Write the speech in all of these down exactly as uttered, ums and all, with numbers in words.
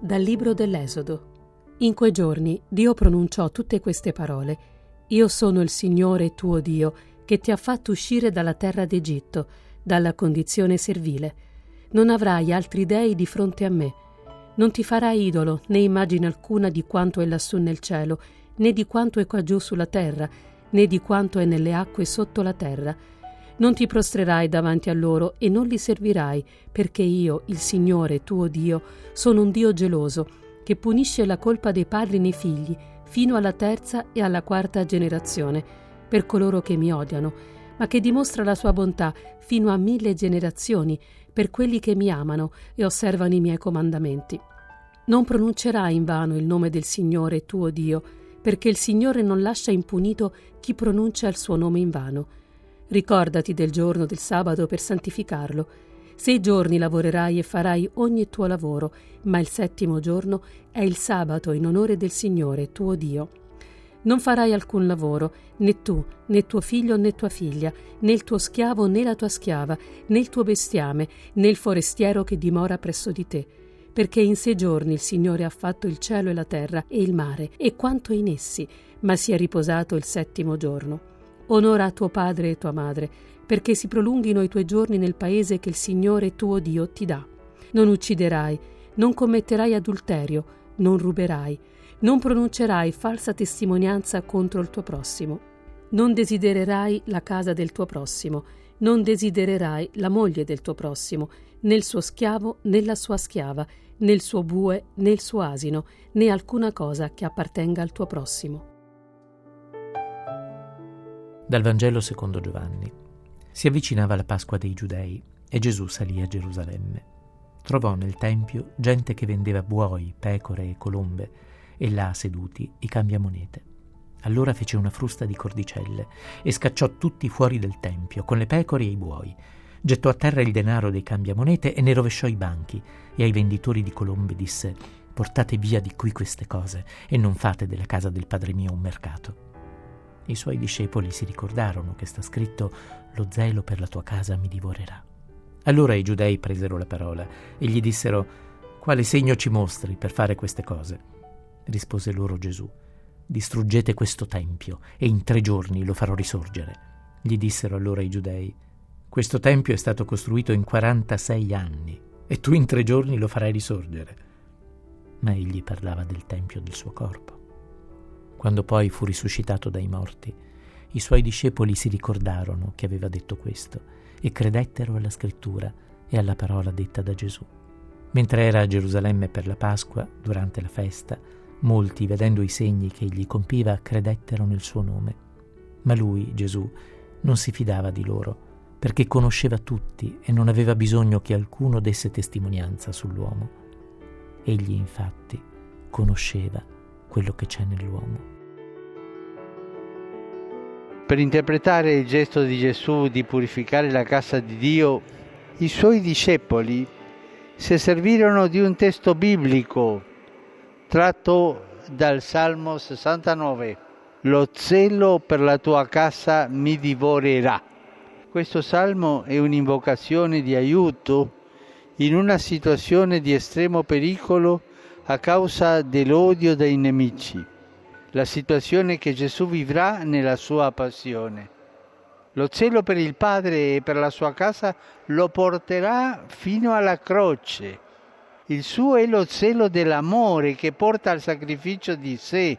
Dal libro dell'Esodo. In quei giorni Dio pronunciò tutte queste parole: Io sono il Signore tuo Dio, che ti ha fatto uscire dalla terra d'Egitto, dalla condizione servile. Non avrai altri dei di fronte a me. Non ti farai idolo, né immagine alcuna di quanto è lassù nel cielo, né di quanto è qua giù sulla terra, né di quanto è nelle acque sotto la terra. Non ti prostrerai davanti a loro e non li servirai, perché io, il Signore tuo Dio, sono un Dio geloso, che punisce la colpa dei padri nei figli, fino alla terza e alla quarta generazione, per coloro che mi odiano, ma che dimostra la sua bontà fino a mille generazioni, per quelli che mi amano e osservano i miei comandamenti. Non pronuncerai invano il nome del Signore tuo Dio, perché il Signore non lascia impunito chi pronuncia il suo nome invano. Ricordati del giorno del sabato per santificarlo. Sei giorni lavorerai e farai ogni tuo lavoro, ma il settimo giorno è il sabato in onore del Signore tuo Dio. Non farai alcun lavoro, né tu, né tuo figlio, né tua figlia, né il tuo schiavo, né la tua schiava, né il tuo bestiame, né il forestiero che dimora presso di te. Perché in sei giorni il Signore ha fatto il cielo e la terra e il mare e quanto è in essi, ma si è riposato il settimo giorno. Onora tuo padre e tua madre, perché si prolunghino i tuoi giorni nel paese che il Signore tuo Dio ti dà. Non ucciderai, non commetterai adulterio, non ruberai, non pronuncerai falsa testimonianza contro il tuo prossimo. Non desidererai la casa del tuo prossimo, non desidererai la moglie del tuo prossimo, né il suo schiavo, né la sua schiava, né il suo bue, né il suo asino, né alcuna cosa che appartenga al tuo prossimo. Dal Vangelo secondo Giovanni. Si avvicinava la Pasqua dei Giudei e Gesù salì a Gerusalemme. Trovò nel Tempio gente che vendeva buoi, pecore e colombe e là seduti i cambiamonete. Allora fece una frusta di cordicelle e scacciò tutti fuori del Tempio con le pecore e i buoi. Gettò a terra il denaro dei cambiamonete e ne rovesciò i banchi e ai venditori di colombe disse: «Portate via di qui queste cose e non fate della casa del Padre mio un mercato». I suoi discepoli si ricordarono che sta scritto: «Lo zelo per la tua casa mi divorerà». Allora i giudei presero la parola e gli dissero: «Quale segno ci mostri per fare queste cose?» Rispose loro Gesù: «Distruggete questo tempio e in tre giorni lo farò risorgere». Gli dissero allora i giudei: «Questo tempio è stato costruito in quarantasei anni e tu in tre giorni lo farai risorgere». Ma egli parlava del tempio del suo corpo. Quando poi fu risuscitato dai morti, i suoi discepoli si ricordarono che aveva detto questo e credettero alla scrittura e alla parola detta da Gesù. Mentre era a Gerusalemme per la Pasqua, durante la festa, molti, vedendo i segni che egli compiva, credettero nel suo nome. Ma lui, Gesù, non si fidava di loro, perché conosceva tutti e non aveva bisogno che alcuno desse testimonianza sull'uomo. Egli, infatti, conosceva quello che c'è nell'uomo. Per interpretare il gesto di Gesù di purificare la casa di Dio, i suoi discepoli si servirono di un testo biblico tratto dal Salmo sessantanove: «Lo zelo per la tua casa mi divorerà». Questo salmo è un'invocazione di aiuto in una situazione di estremo pericolo a causa dell'odio dei nemici, la situazione che Gesù vivrà nella sua passione. Lo zelo per il Padre e per la sua casa lo porterà fino alla croce. Il suo è lo zelo dell'amore che porta al sacrificio di sé,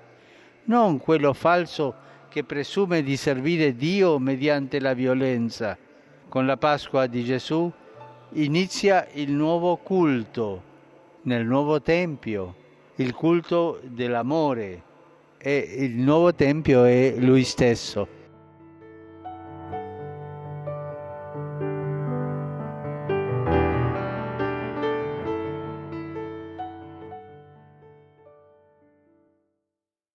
non quello falso che presume di servire Dio mediante la violenza. Con la Pasqua di Gesù inizia il nuovo culto. Nel nuovo Tempio, il culto dell'amore, e il nuovo Tempio è Lui stesso.